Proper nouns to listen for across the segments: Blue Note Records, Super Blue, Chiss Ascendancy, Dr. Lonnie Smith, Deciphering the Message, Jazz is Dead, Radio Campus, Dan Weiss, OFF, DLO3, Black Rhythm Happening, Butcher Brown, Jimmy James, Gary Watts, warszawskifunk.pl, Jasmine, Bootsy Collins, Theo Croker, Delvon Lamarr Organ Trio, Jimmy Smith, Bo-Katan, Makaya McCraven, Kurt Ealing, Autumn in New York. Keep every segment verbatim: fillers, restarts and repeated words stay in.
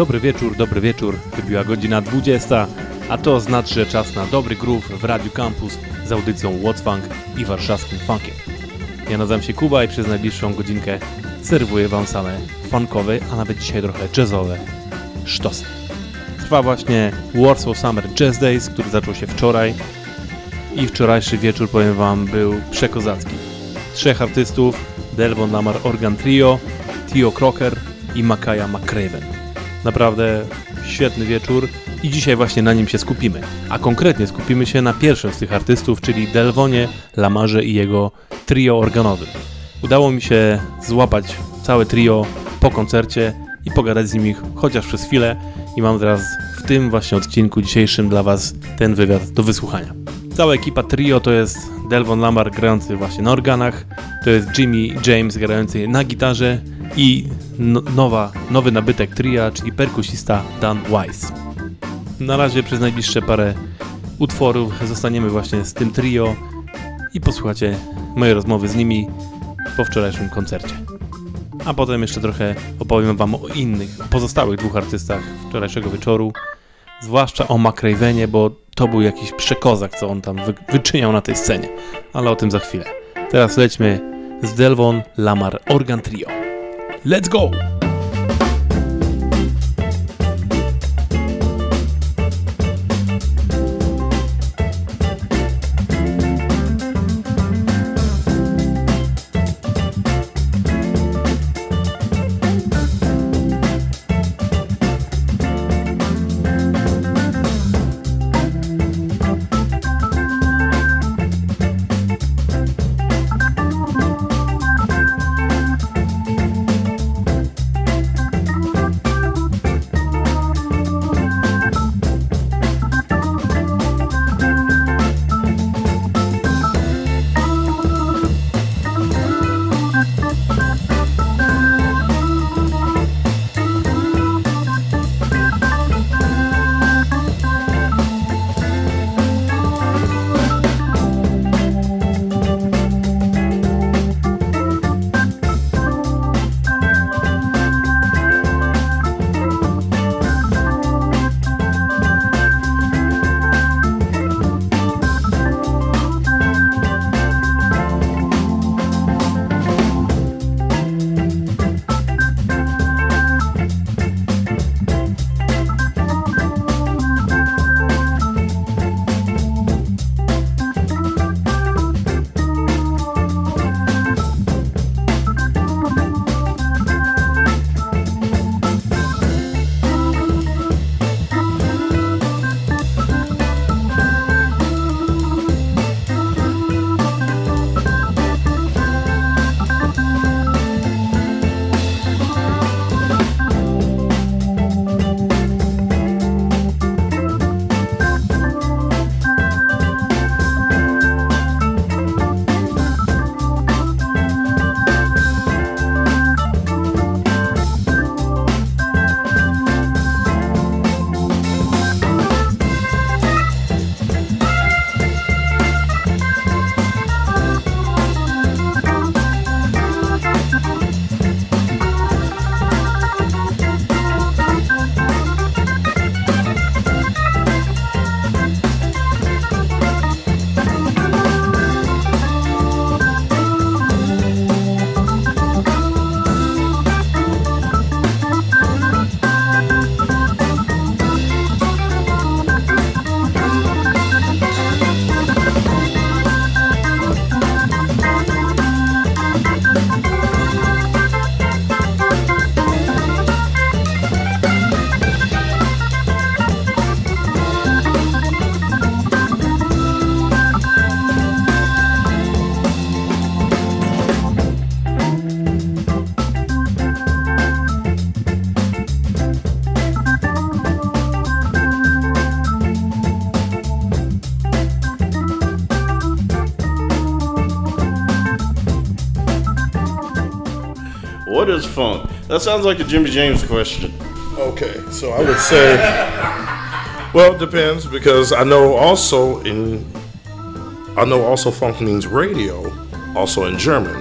Dobry wieczór, dobry wieczór, wybiła godzina dwudziesta, a to znaczy, że czas na dobry groove w Radiu Campus z audycją What Funk i warszawskim funkiem. Ja nazywam się Kuba i przez najbliższą godzinkę serwuję Wam same funkowe, a nawet dzisiaj trochę jazzowe sztosy. Trwa właśnie Warsaw Summer Jazz Days, który zaczął się wczoraj i wczorajszy wieczór, powiem Wam, był przekozacki. Trzech artystów, Delvon Lamarr Organ Trio, Theo Croker i Makaya McCraven. Naprawdę świetny wieczór i dzisiaj właśnie na nim się skupimy, a konkretnie skupimy się na pierwszym z tych artystów, czyli Delvonie Lamarrze i jego trio organowym. Udało mi się złapać całe trio po koncercie i pogadać z nimi chociaż przez chwilę i mam teraz w tym właśnie odcinku dzisiejszym dla Was ten wywiad do wysłuchania. Cała ekipa trio to jest Delvon Lamarr grający właśnie na organach, to jest Jimmy James grający na gitarze i nowa, nowy nabytek tria, czyli perkusista Dan Weiss. Na razie przez najbliższe parę utworów zostaniemy właśnie z tym trio i posłuchacie mojej rozmowy z nimi po wczorajszym koncercie. A potem jeszcze trochę opowiem Wam o innych, pozostałych dwóch artystach wczorajszego wieczoru, zwłaszcza o McCravenie, bo to był jakiś przekozak, co on tam wy wyczyniał na tej scenie, ale o tym za chwilę. Teraz lećmy z Delvon Lamarr Organ Trio. Let's go! What is funk? That sounds like a Jimmy James question. Okay, so I would say, well, it depends, because I know also in, I know also funk means radio, also in German.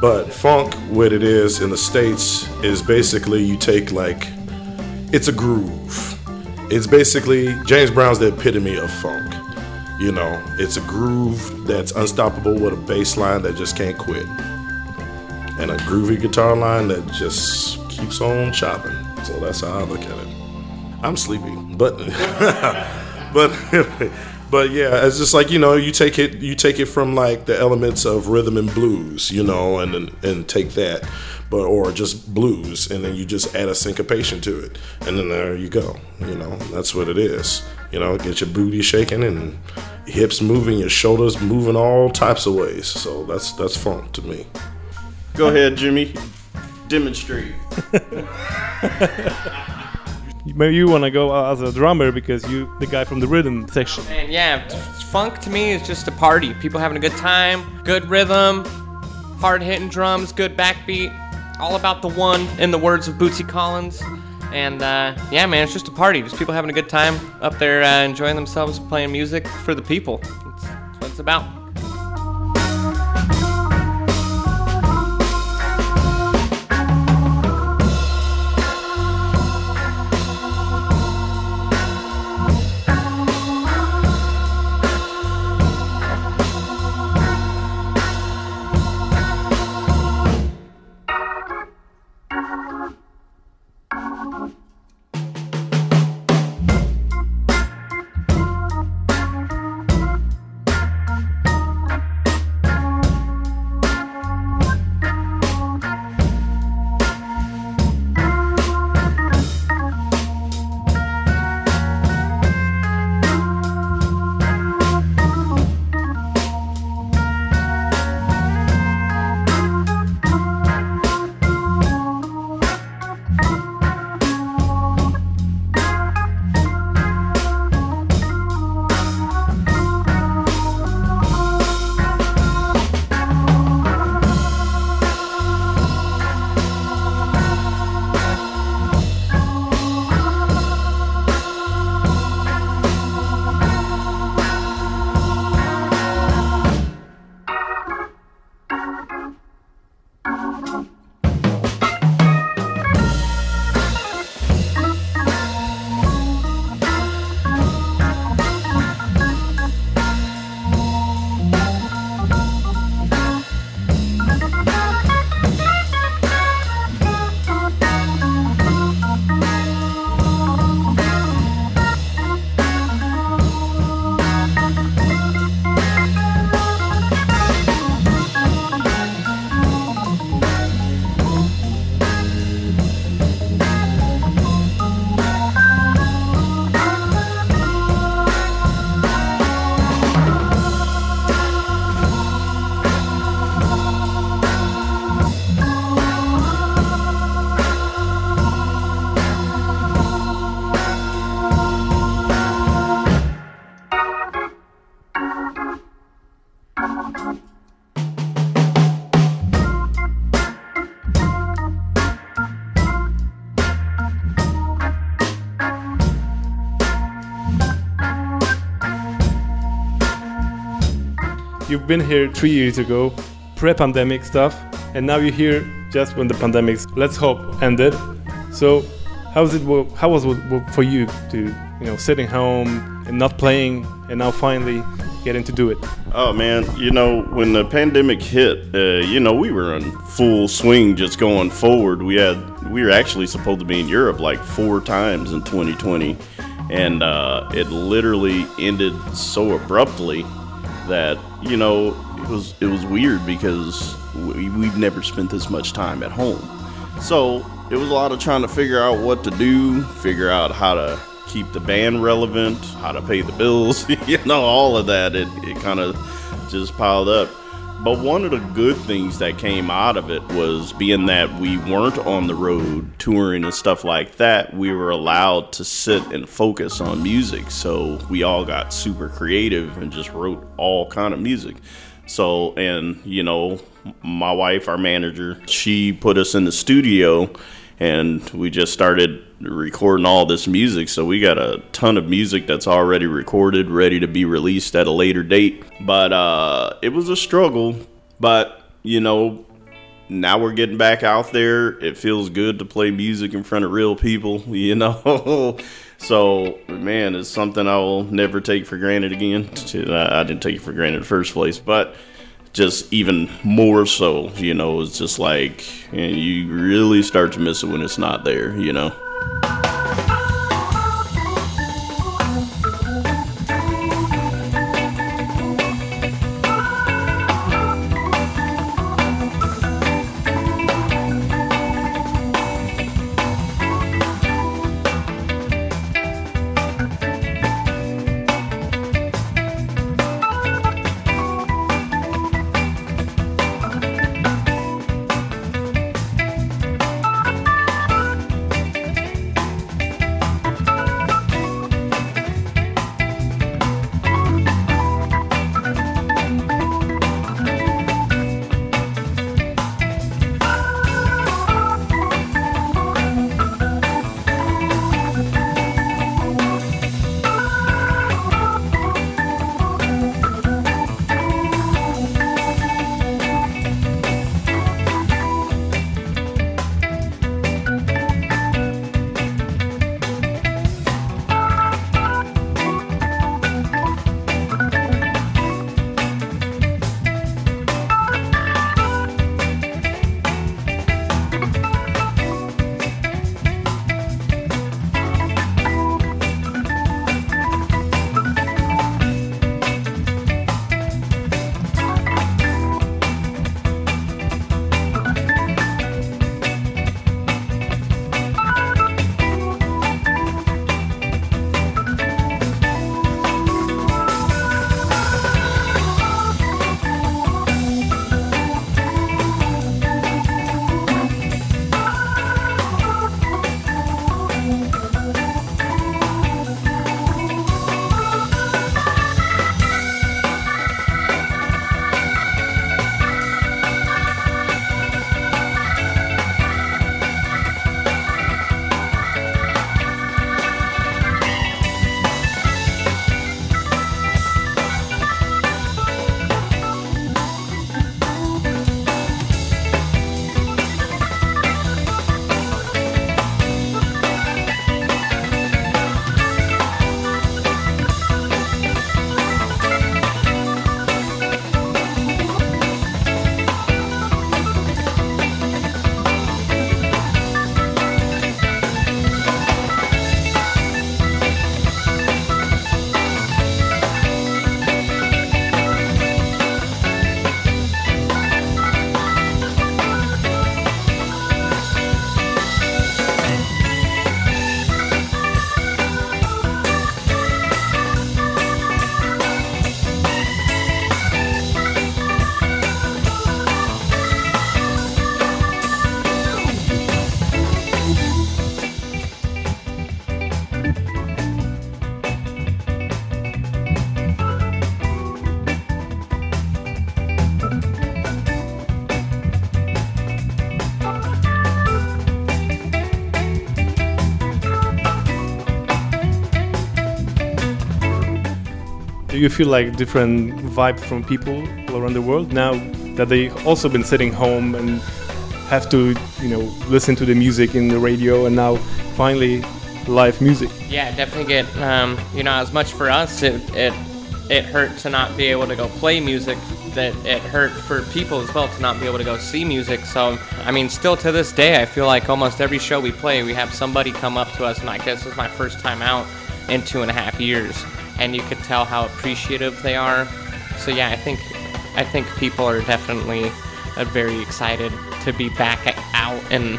But funk, what it is in the States, is basically you take like it's a groove. It's basically, James Brown's the epitome of funk. You know, it's a groove that's unstoppable with a bass line that just can't quit. And a groovy guitar line that just keeps on chopping. So that's how I look at it. I'm sleepy, but but but yeah, it's just like, you know, you take it you take it from like the elements of rhythm and blues, you know, and and take that, but or just blues, and then you just add a syncopation to it, and then there you go, you know. That's what it is, you know. Get your booty shaking and hips moving, your shoulders moving all types of ways. So that's that's funk to me. Go ahead, Jimmy. Demonstrate. Maybe you want to go as a drummer because you the guy from the rhythm section. And yeah, funk to me is just a party. People having a good time, good rhythm, hard-hitting drums, good backbeat. All about the one, in the words of Bootsy Collins. And uh, yeah, man, it's just a party. Just people having a good time up there, uh, enjoying themselves, playing music for the people. That's, that's what it's about. You've been here three years ago, pre-pandemic stuff, and now you're here just when the pandemic, let's hope, ended. So, how's it? How was it for you to, you know, sitting home and not playing, and now finally getting to do it? Oh man, you know, when the pandemic hit, uh, you know, we were in full swing just going forward. We had we were actually supposed to be in Europe like four times in twenty twenty, and uh, it literally ended so abruptly that. You know, it was it was weird because we, we've never spent this much time at home. So it was a lot of trying to figure out what to do, figure out how to keep the band relevant, how to pay the bills, you know, all of that. It, it kind of just piled up. But one of the good things that came out of it was being that we weren't on the road touring and stuff like that. We were allowed to sit and focus on music. So we all got super creative and just wrote all kind of music. So, and, you know, my wife, our manager, she put us in the studio and we just started recording all this music. So we got a ton of music that's already recorded, ready to be released at a later date. But uh, it was a struggle. But, you know, now we're getting back out there. It feels good to play music in front of real people, you know. So, man, it's something I will never take for granted again. I didn't take it for granted in the first place, but just even more so, you know, it's just like, and you really start to miss it when it's not there, you know. Do you feel like different vibe from people around the world now that they also been sitting home and have to, you know, listen to the music in the radio and now finally live music? Yeah, definitely get, um, you know, as much for us, it, it it hurt to not be able to go play music, that it hurt for people as well to not be able to go see music. So, I mean, still to this day, I feel like almost every show we play, we have somebody come up to us and like, this is my first time out in two and a half years. And you could tell how appreciative they are. So yeah, I think I think people are definitely very excited to be back out and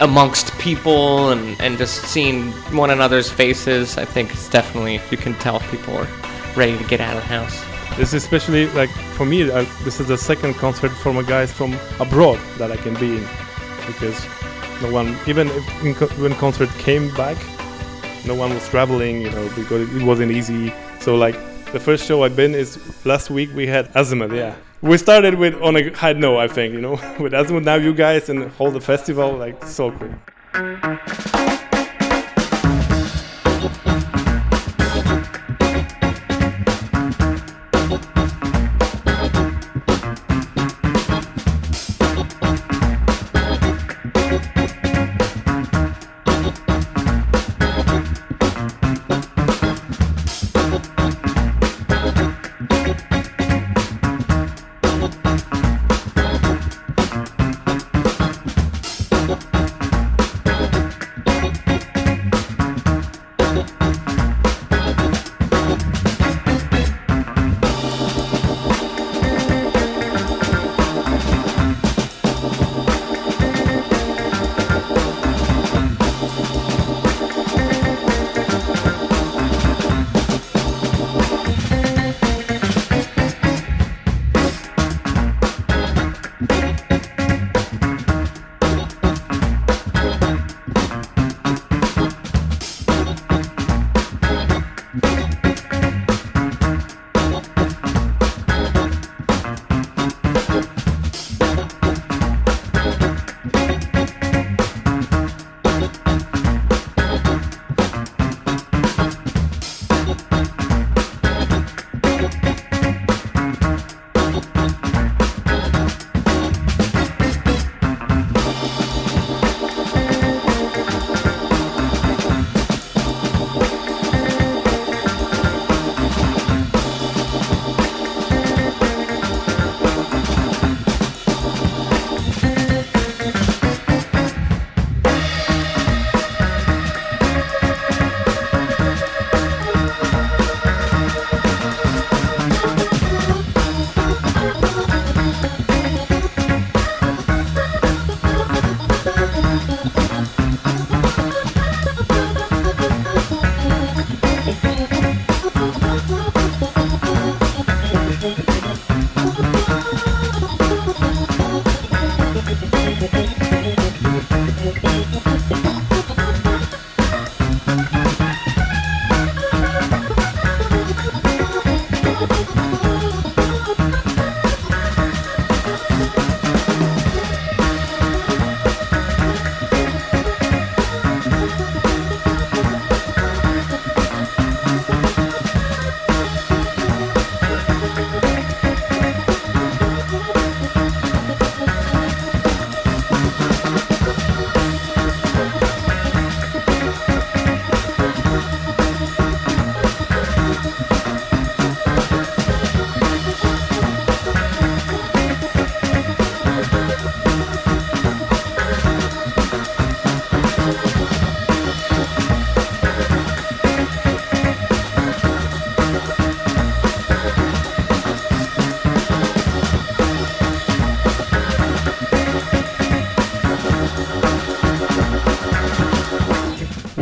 amongst people and, and just seeing one another's faces. I think it's definitely, you can tell people are ready to get out of the house. This is especially, like for me, I, this is the second concert from a guy from abroad that I can be in. Because no one, even if in co- when concert came back, no one was traveling, you know, because it wasn't easy. So, like, the first show I've been is last week we had Azimuth, yeah. We started with on a high note, I think, you know, with Azimuth, now you guys, and the whole the festival, like, so cool.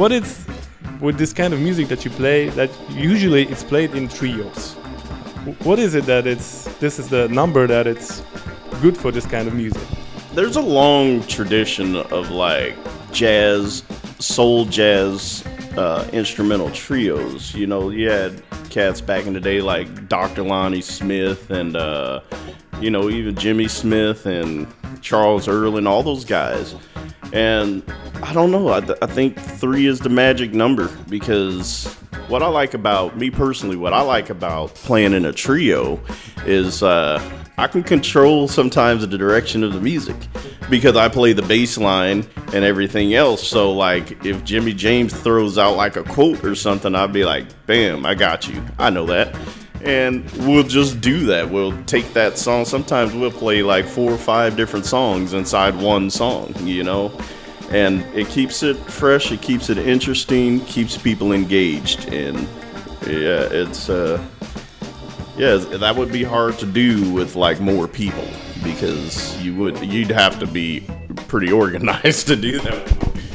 What is with this kind of music that you play, that usually it's played in trios? What is it that it's, this is the number that it's good for this kind of music? There's a long tradition of like jazz, soul jazz, uh, instrumental trios. You know, you had cats back in the day like Doctor Lonnie Smith and, uh, you know, even Jimmy Smith and Charles Earl and all those guys. And I don't know, I, th- I think three is the magic number, because what I like about, me personally, what I like about playing in a trio is uh, I can control sometimes the direction of the music, because I play the bass line and everything else. So like if Jimmy James throws out like a quote or something, I'll be like, bam, I got you, I know that. And we'll just do that. We'll take that song. Sometimes we'll play like four or five different songs inside one song, you know? And it keeps it fresh, it keeps it interesting, keeps people engaged. And yeah, it's, uh, yeah, that would be hard to do with like more people, because you would, you'd have to be pretty organized to do that.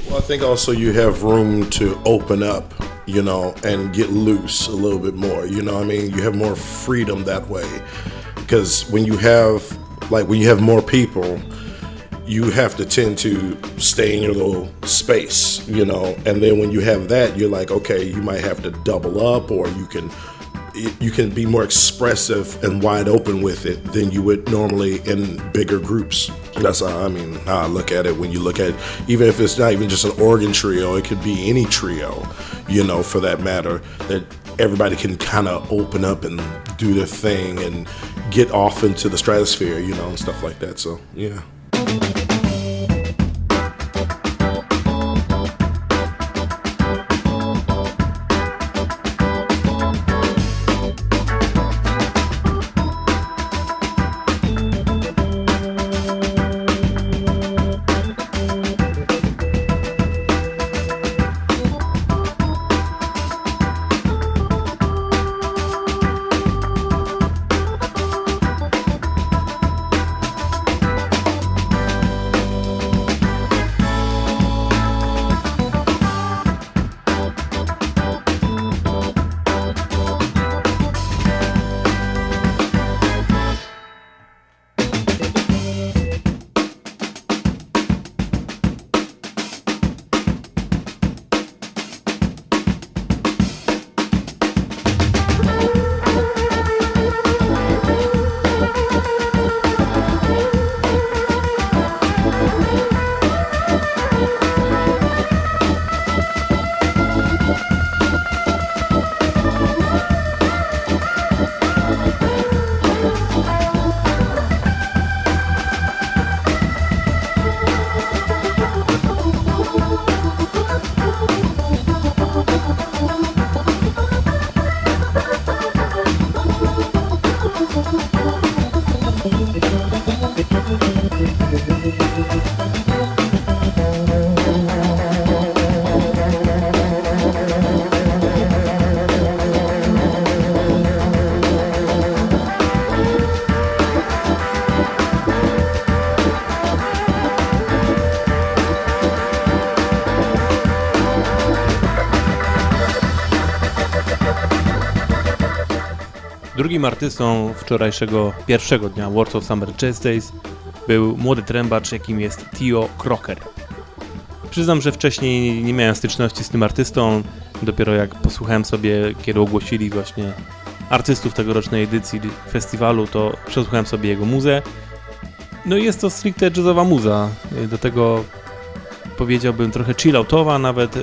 Well, I think also you have room to open up, you know, and get loose a little bit more, you know what I mean? You have more freedom that way, because when you have, like, when you have more people, you have to tend to stay in your little space, you know, and then when you have that, you're like, okay, you might have to double up, or you can, you can be more expressive and wide open with it than you would normally in bigger groups. That's how, I mean, how I look at it. When you look at it, even if it's not even just an organ trio, it could be any trio, you know, for that matter, that everybody can kind of open up and do their thing and get off into the stratosphere, you know, and stuff like that. So, yeah. Drugim artystą wczorajszego pierwszego dnia Warsaw Summer Jazz Days był młody trębacz, jakim jest Theo Croker. Przyznam, że wcześniej nie miałem styczności z tym artystą, dopiero jak posłuchałem sobie, kiedy ogłosili właśnie artystów tegorocznej edycji festiwalu, to przesłuchałem sobie jego muzę. No i jest to stricte jazzowa muza, do tego powiedziałbym trochę chilloutowa, nawet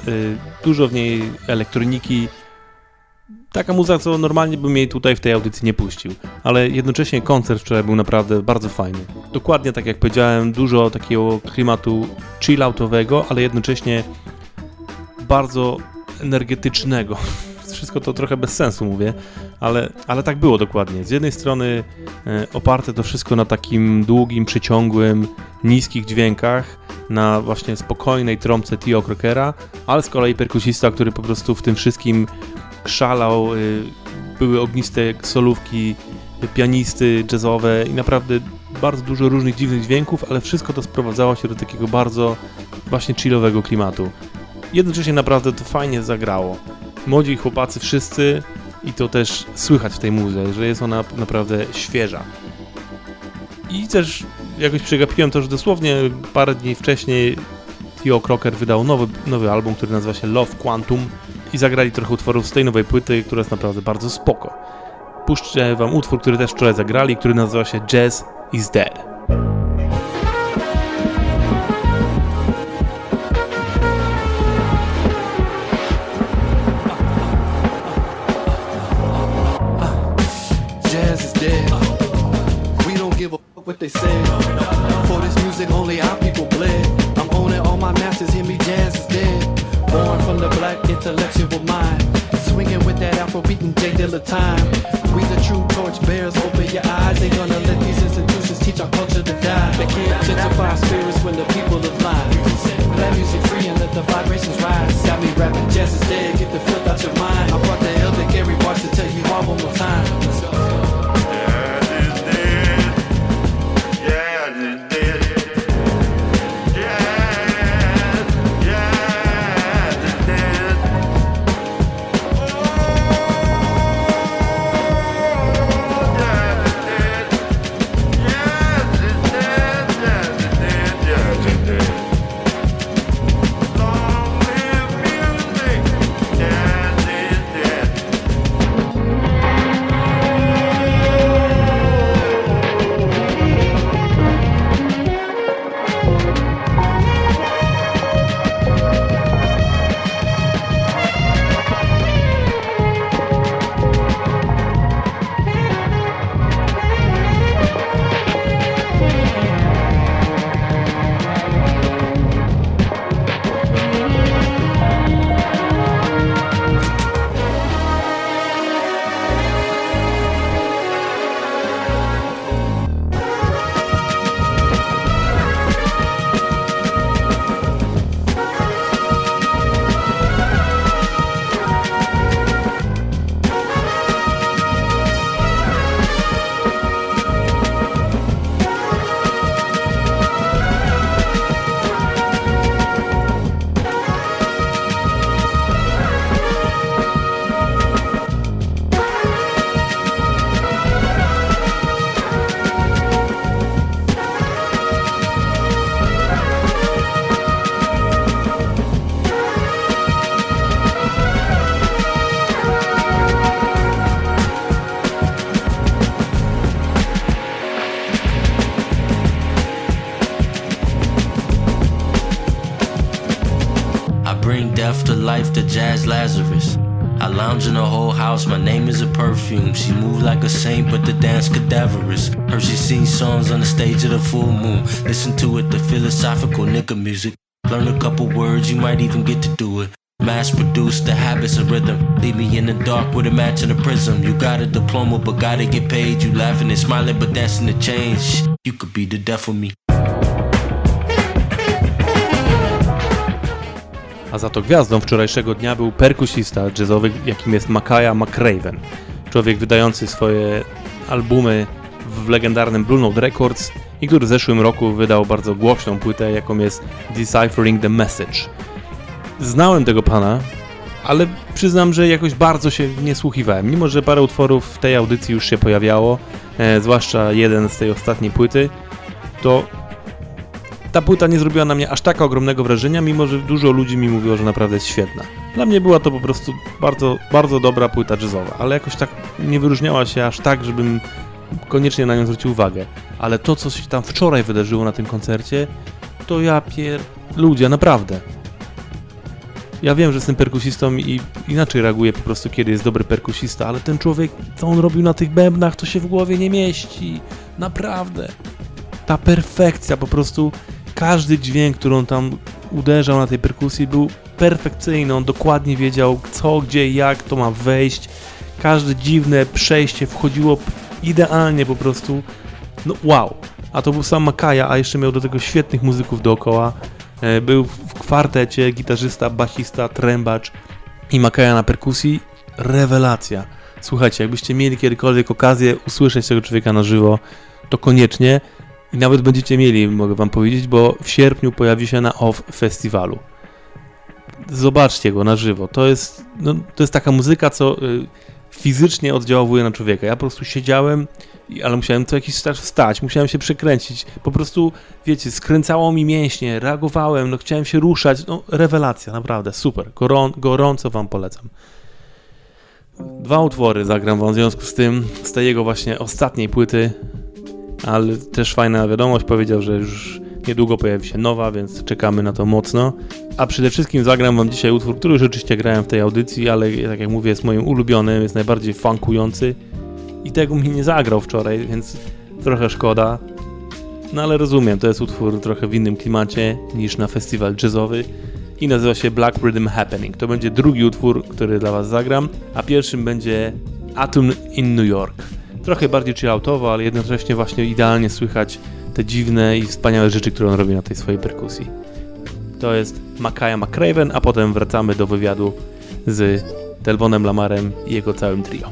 dużo w niej elektroniki. Taka muza, co normalnie bym jej tutaj w tej audycji nie puścił, ale jednocześnie koncert wczoraj był naprawdę bardzo fajny. Dokładnie tak jak powiedziałem, dużo takiego klimatu chilloutowego, ale jednocześnie bardzo energetycznego. Wszystko to trochę bez sensu mówię, ale, ale tak było dokładnie. Z jednej strony e, oparte to wszystko na takim długim, przeciągłym, niskich dźwiękach, na właśnie spokojnej trąbce Theo Crokera, ale z kolei perkusista, który po prostu w tym wszystkim szalał, były ogniste solówki, pianisty jazzowe i naprawdę bardzo dużo różnych dziwnych dźwięków, ale wszystko to sprowadzało się do takiego bardzo właśnie chillowego klimatu. jednocześnie naprawdę to fajnie zagrało. Młodzi chłopacy wszyscy i to też słychać w tej muzyce, że jest ona naprawdę świeża. I też jakoś przegapiłem to, że dosłownie parę dni wcześniej Theo Croker wydał nowy, nowy album, który nazywa się Love Quantum i zagrali trochę utworów z tej nowej płyty, która jest naprawdę bardzo spoko. Puszczę wam utwór, który też wczoraj zagrali, który nazywa się Jazz is Dead. What they said. For this music only our people bled. I'm owning all my masters, hear me, jazz is dead. Born from the black intellectual mind, swinging with that Afrobeat and J Dilla time. We the true torch bearers, open your eyes. They gonna let these institutions teach our culture to die. They can't gentrify spirits when the people are blind. Let music free and let the vibrations rise. Got me rapping, jazz is dead, get the filth out your mind. I brought the elder Gary Watts to tell you all one more time. Let's go. Jazz Lazarus. I lounge in her whole house, my name is a perfume. She moved like a saint, but the dance cadaverous. Her she sings songs on the stage of the full moon. Listen to it, the philosophical nigga music. Learn a couple words, you might even get to do it. Mass produce the habits of rhythm. Leave me in the dark with a match and a prism. You got a diploma, but gotta get paid. You laughing and smiling, but that's in the change. You could be the death of me. A za to gwiazdą wczorajszego dnia był perkusista jazzowy, jakim jest Makaya McCraven. Człowiek wydający swoje albumy w legendarnym Blue Note Records i który w zeszłym roku wydał bardzo głośną płytę, jaką jest Deciphering the Message. Znałem tego pana, ale przyznam, że jakoś bardzo się nie słuchiwałem, mimo że parę utworów w tej audycji już się pojawiało, e, zwłaszcza jeden z tej ostatniej płyty, to... Ta płyta nie zrobiła na mnie aż tak ogromnego wrażenia, mimo że dużo ludzi mi mówiło, że naprawdę jest świetna. Dla mnie była to po prostu bardzo, bardzo dobra płyta jazzowa, ale jakoś tak nie wyróżniała się aż tak, żebym koniecznie na nią zwrócił uwagę. Ale to, co się tam wczoraj wydarzyło na tym koncercie, to ja pier... Ludzie, naprawdę. Ja wiem, że jestem perkusistą i inaczej reaguję po prostu, kiedy jest dobry perkusista, ale ten człowiek, co on robił na tych bębnach, to się w głowie nie mieści. Naprawdę. Ta perfekcja po prostu... Każdy dźwięk, który on tam uderzał na tej perkusji, był perfekcyjny. On dokładnie wiedział, co, gdzie, jak to ma wejść. Każde dziwne przejście wchodziło idealnie po prostu. No wow! A to był sam Makaya, a jeszcze miał do tego świetnych muzyków dookoła. Był w kwartecie, gitarzysta, basista, trębacz i Makaya na perkusji. Rewelacja! Słuchajcie, jakbyście mieli kiedykolwiek okazję usłyszeć tego człowieka na żywo, to koniecznie. I nawet będziecie mieli, mogę wam powiedzieć, bo w sierpniu pojawi się na O F F festiwalu. zobaczcie go na żywo. To jest, no, to jest taka muzyka, co y, fizycznie oddziałuje na człowieka. Ja po prostu siedziałem, ale musiałem co jakiś czas wstać, musiałem się przekręcić. Po prostu, wiecie, skręcało mi mięśnie, reagowałem, no, chciałem się ruszać. No, rewelacja, naprawdę, super. Gorą, gorąco wam polecam. Dwa utwory zagram wam w związku z tym, z tej jego właśnie ostatniej płyty, ale też fajna wiadomość, powiedział, że już niedługo pojawi się nowa, więc czekamy na to mocno. A przede wszystkim zagram wam dzisiaj utwór, który rzeczywiście grałem w tej audycji, ale tak jak mówię, jest moim ulubionym, jest najbardziej funkujący i tego mi nie zagrał wczoraj, więc trochę szkoda. No ale rozumiem, to jest utwór trochę w innym klimacie niż na festiwal jazzowy i nazywa się Black Rhythm Happening. To będzie drugi utwór, który dla was zagram, a pierwszym będzie Autumn in New York. Trochę bardziej chilloutowo, ale jednocześnie właśnie idealnie słychać te dziwne i wspaniałe rzeczy, które on robi na tej swojej perkusji. To jest Makaya McCraven, a potem wracamy do wywiadu z Delvonem Lamarrem i jego całym trio.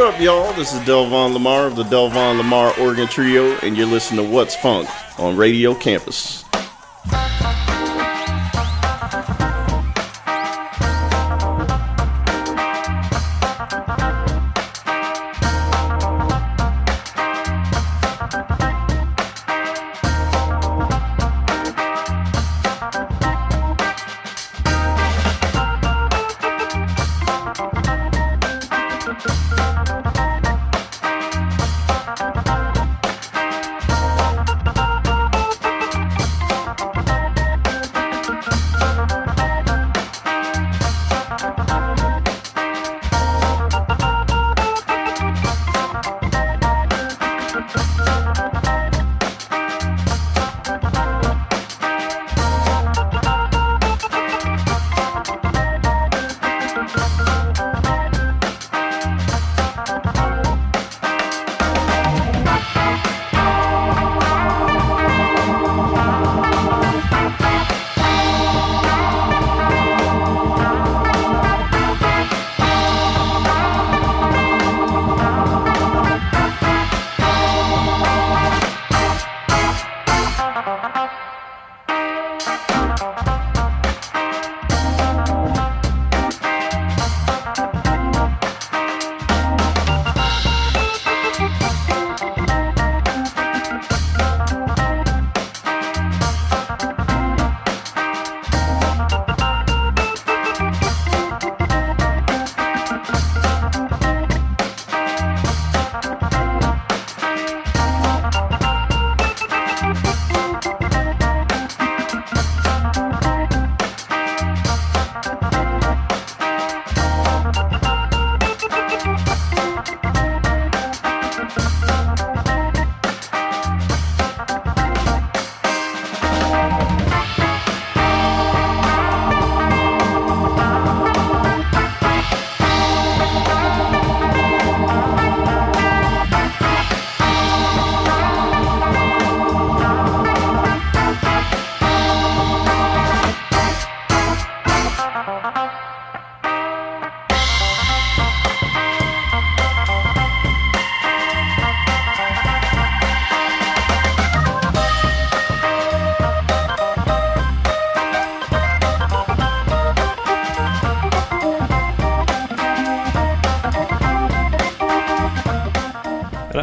What up, y'all? This is Delvon Lamarr of the Delvon Lamarr Organ Trio, and you're listening to What's Funk on Radio Campus.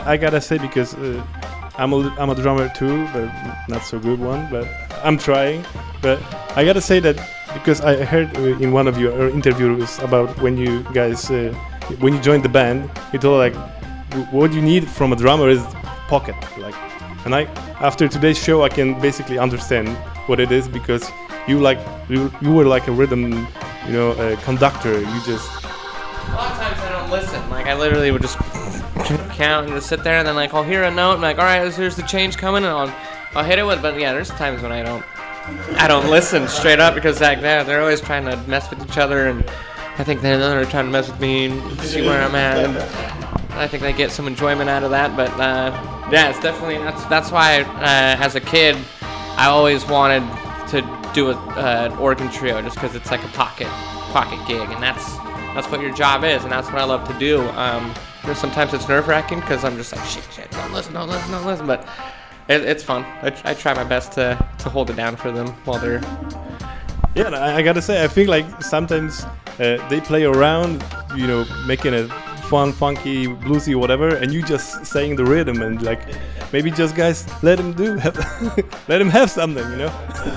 I gotta say, because uh, I'm a I'm a drummer too, but not so good one. But I'm trying. But I gotta say that because I heard uh, in one of your interviews about when you guys uh, when you joined the band, you told like what you need from a drummer is pocket. Like, and I after today's show, I can basically understand what it is because you like you you were like a rhythm, you know, a conductor. You just a lot of times I don't listen. Like I literally would just. Count and just sit there, and then like I'll hear a note and like, all right, here's the change coming, and I'll I'll hit it with. But yeah, there's times when I don't I don't listen straight up because like they're, they're always trying to mess with each other, and I think they're, they're trying to mess with me and see where I'm at. And I think they get some enjoyment out of that. But uh, yeah, it's definitely that's that's why uh, as a kid I always wanted to do an uh, organ trio just because it's like a pocket pocket gig, and that's that's what your job is, and that's what I love to do. Um, Sometimes it's nerve-wracking because I'm just like, shit, shit, don't listen, don't listen, don't listen. But it, it's fun. I, I try my best to, to hold it down for them while they're... Yeah, I, I gotta say, I feel like sometimes uh, they play around, you know, making a fun, funky, bluesy, whatever, and you just saying the rhythm and like, maybe just guys, let him do, let him have something, you know?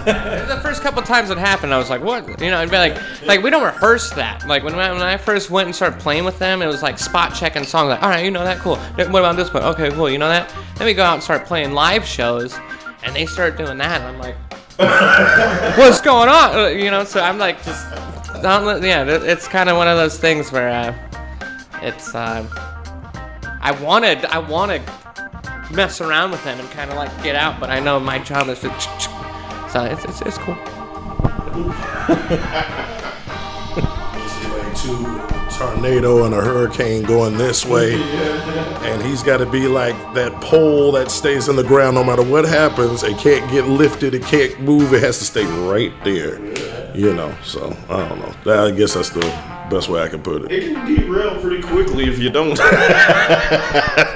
The first couple times it happened, I was like, what? You know, I'd be like, like we don't rehearse that. Like when I, when I first went and started playing with them, it was like spot checking songs. Like, all right, you know that, cool. What about this one? Okay, cool, you know that? Then we go out and start playing live shows, and they start doing that, and I'm like, what's going on? You know, so I'm like, just, don't, yeah, it's kind of one of those things where uh, it's, uh, I wanted, I wanted. mess around with them and kind of like get out, but I know my job is to. So it's it's, it's cool. It's like two tornado and a hurricane going this way, and he's got to be like that pole that stays in the ground no matter what happens. It can't get lifted. It can't move. It has to stay right there. You know. So I don't know. I guess that's the Best way I can put it. It can derail pretty quickly if you don't.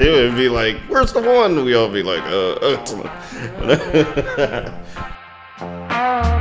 It would be like, where's the one? We all be like, uh, uh. Bye.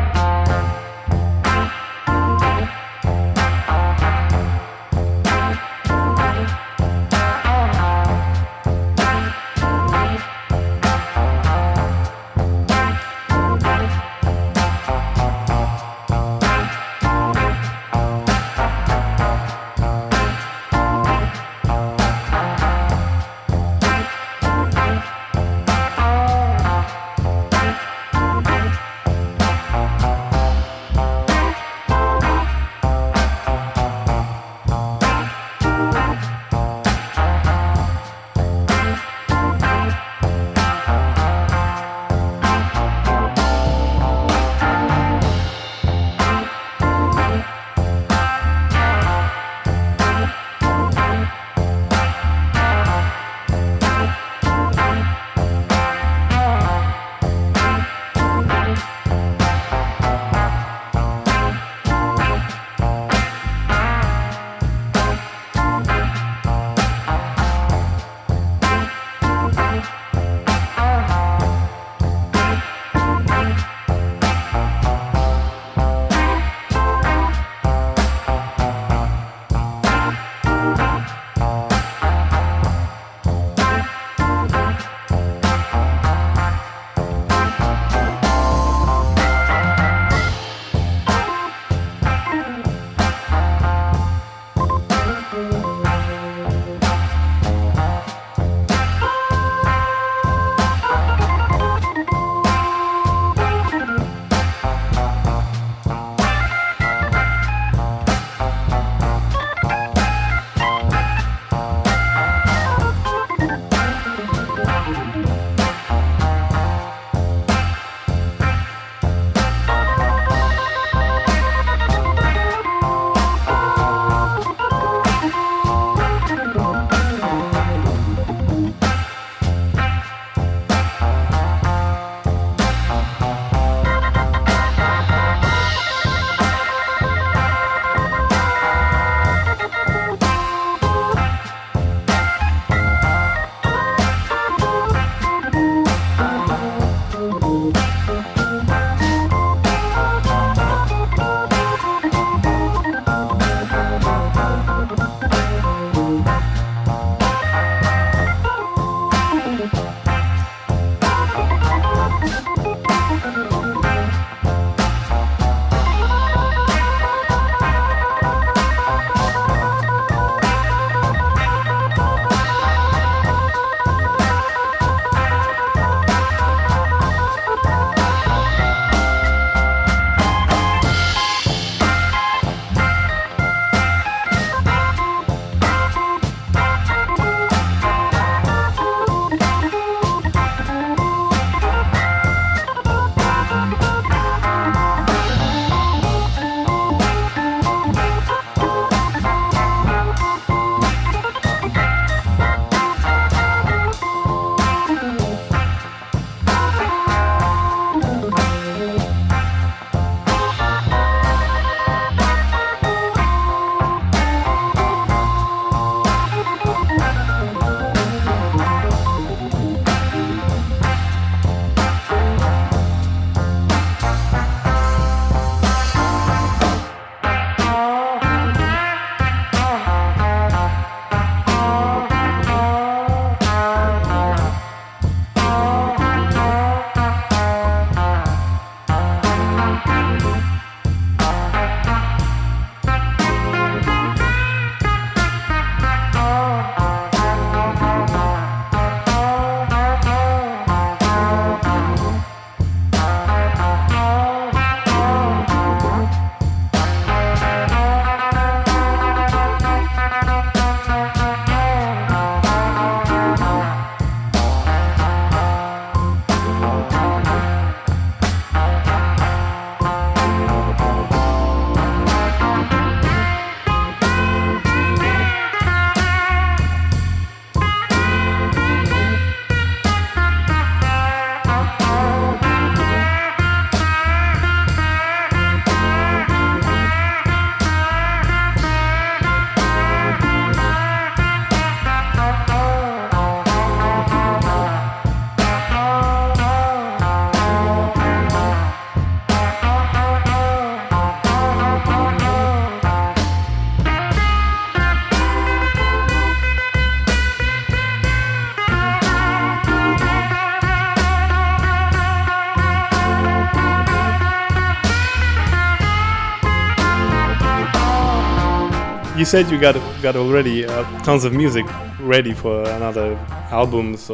you said you got got already uh, tons of music ready for another album, so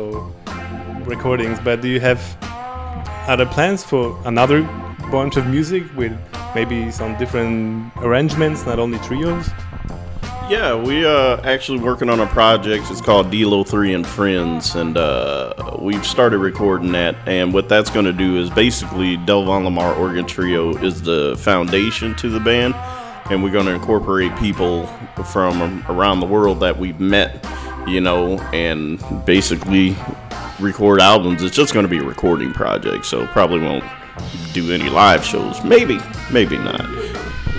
recordings. But do you have other plans for another bunch of music with maybe some different arrangements, not only trios? Yeah, we are actually working on a project. It's called D L O three and Friends, and uh, we've started recording that. And what that's going to do is basically Delvon Lamarr Organ Trio is the foundation to the band, and we're going to incorporate people from around the world that we've met, you know, and basically record albums. It's just going to be a recording project, so probably won't do any live shows. Maybe, maybe not.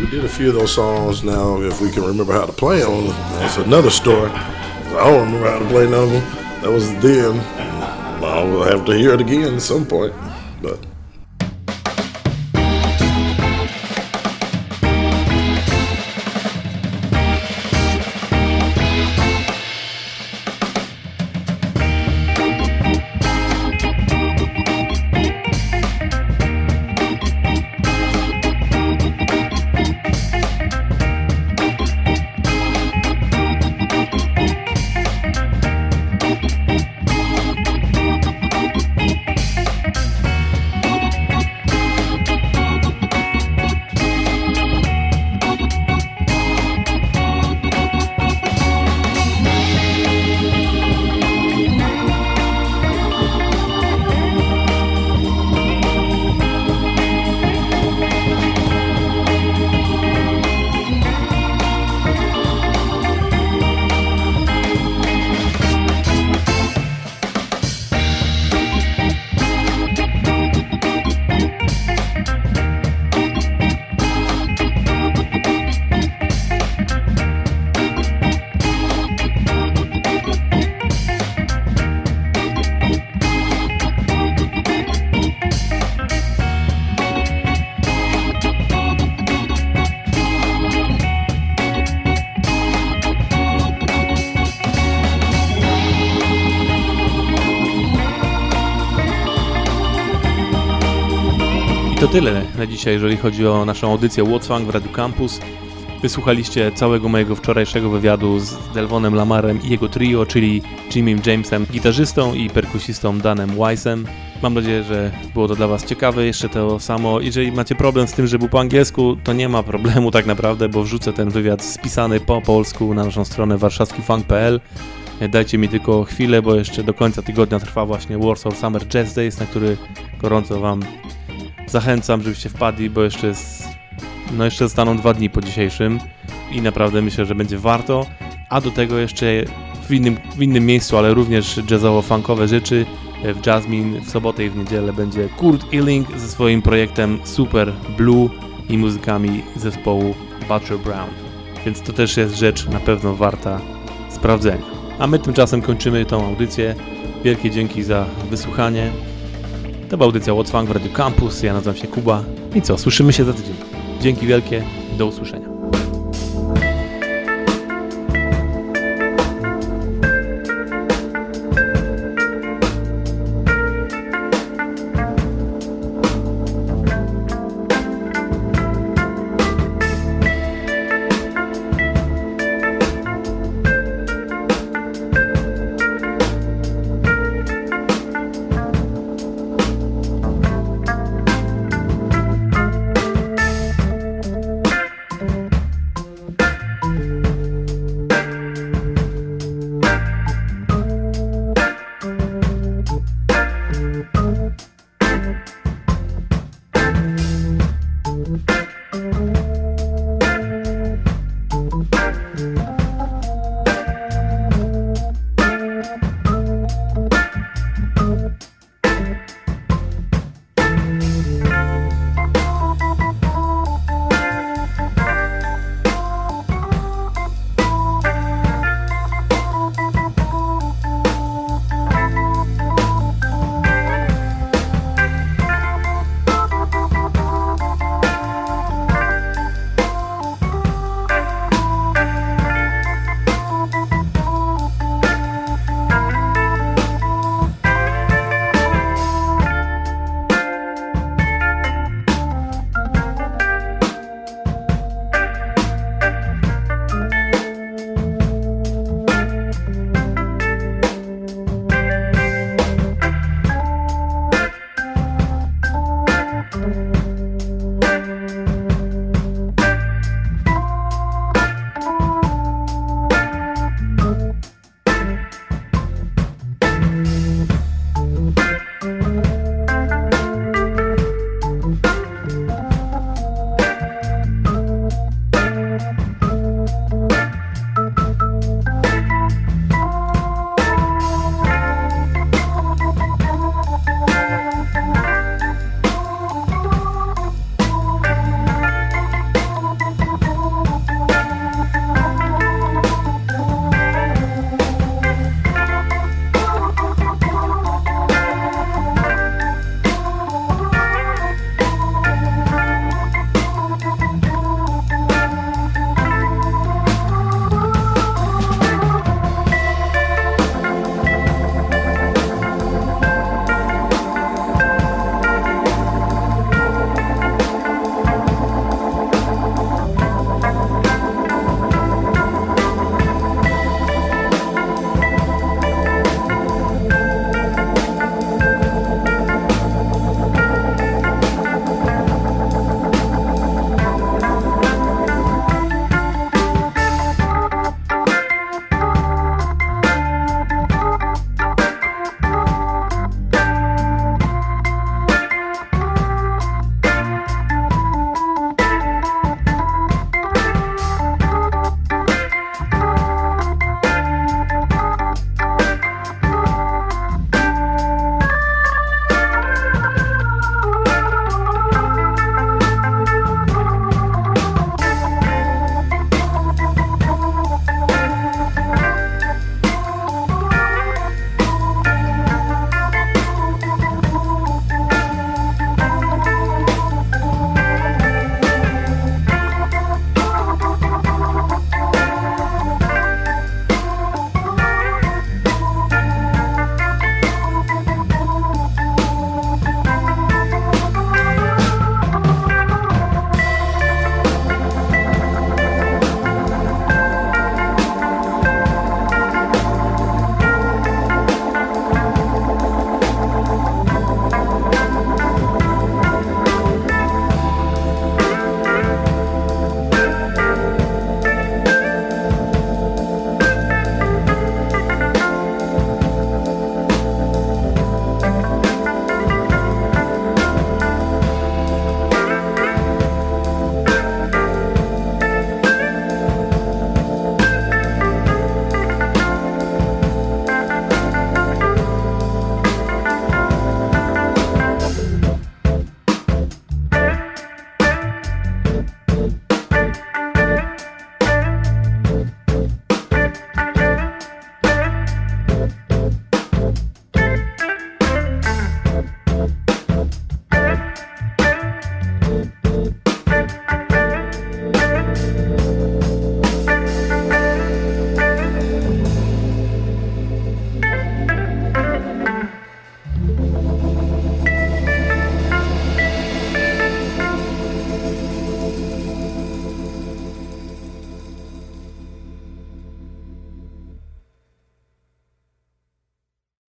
We did a few of those songs. Now, if we can remember how to play on them, that's another story. I don't remember how to play none of them. That was then. I will have to hear it again at some point. But tyle na dzisiaj, jeżeli chodzi o naszą audycję What Funk w Radio Campus. Wysłuchaliście całego mojego wczorajszego wywiadu z Delvonem Lamarrem i jego trio, czyli Jimmym Jamesem, gitarzystą, i perkusistą Danem Weissem. Mam nadzieję, że było to dla Was ciekawe. Jeszcze to samo, jeżeli macie problem z tym, że był po angielsku, to nie ma problemu tak naprawdę, bo wrzucę ten wywiad spisany po polsku na naszą stronę warszawski funk kropka p l. Dajcie mi tylko chwilę, bo jeszcze do końca tygodnia trwa właśnie Warsaw Summer Jazz Days, na który gorąco Wam zachęcam, żebyście wpadli, bo jeszcze, jest, no jeszcze zostaną dwa dni po dzisiejszym i naprawdę myślę, że będzie warto. A do tego jeszcze w innym, w innym miejscu, ale również jazzowo-funkowe rzeczy. W Jasmine w sobotę i w niedzielę będzie Kurt Ealing ze swoim projektem Super Blue i muzykami zespołu Butcher Brown. Więc to też jest rzecz na pewno warta sprawdzenia. A my tymczasem kończymy tą audycję. Wielkie dzięki za wysłuchanie. To była audycja What Funk w Radio Campus, ja nazywam się Kuba i co, słyszymy się za tydzień. Dzięki wielkie, do usłyszenia.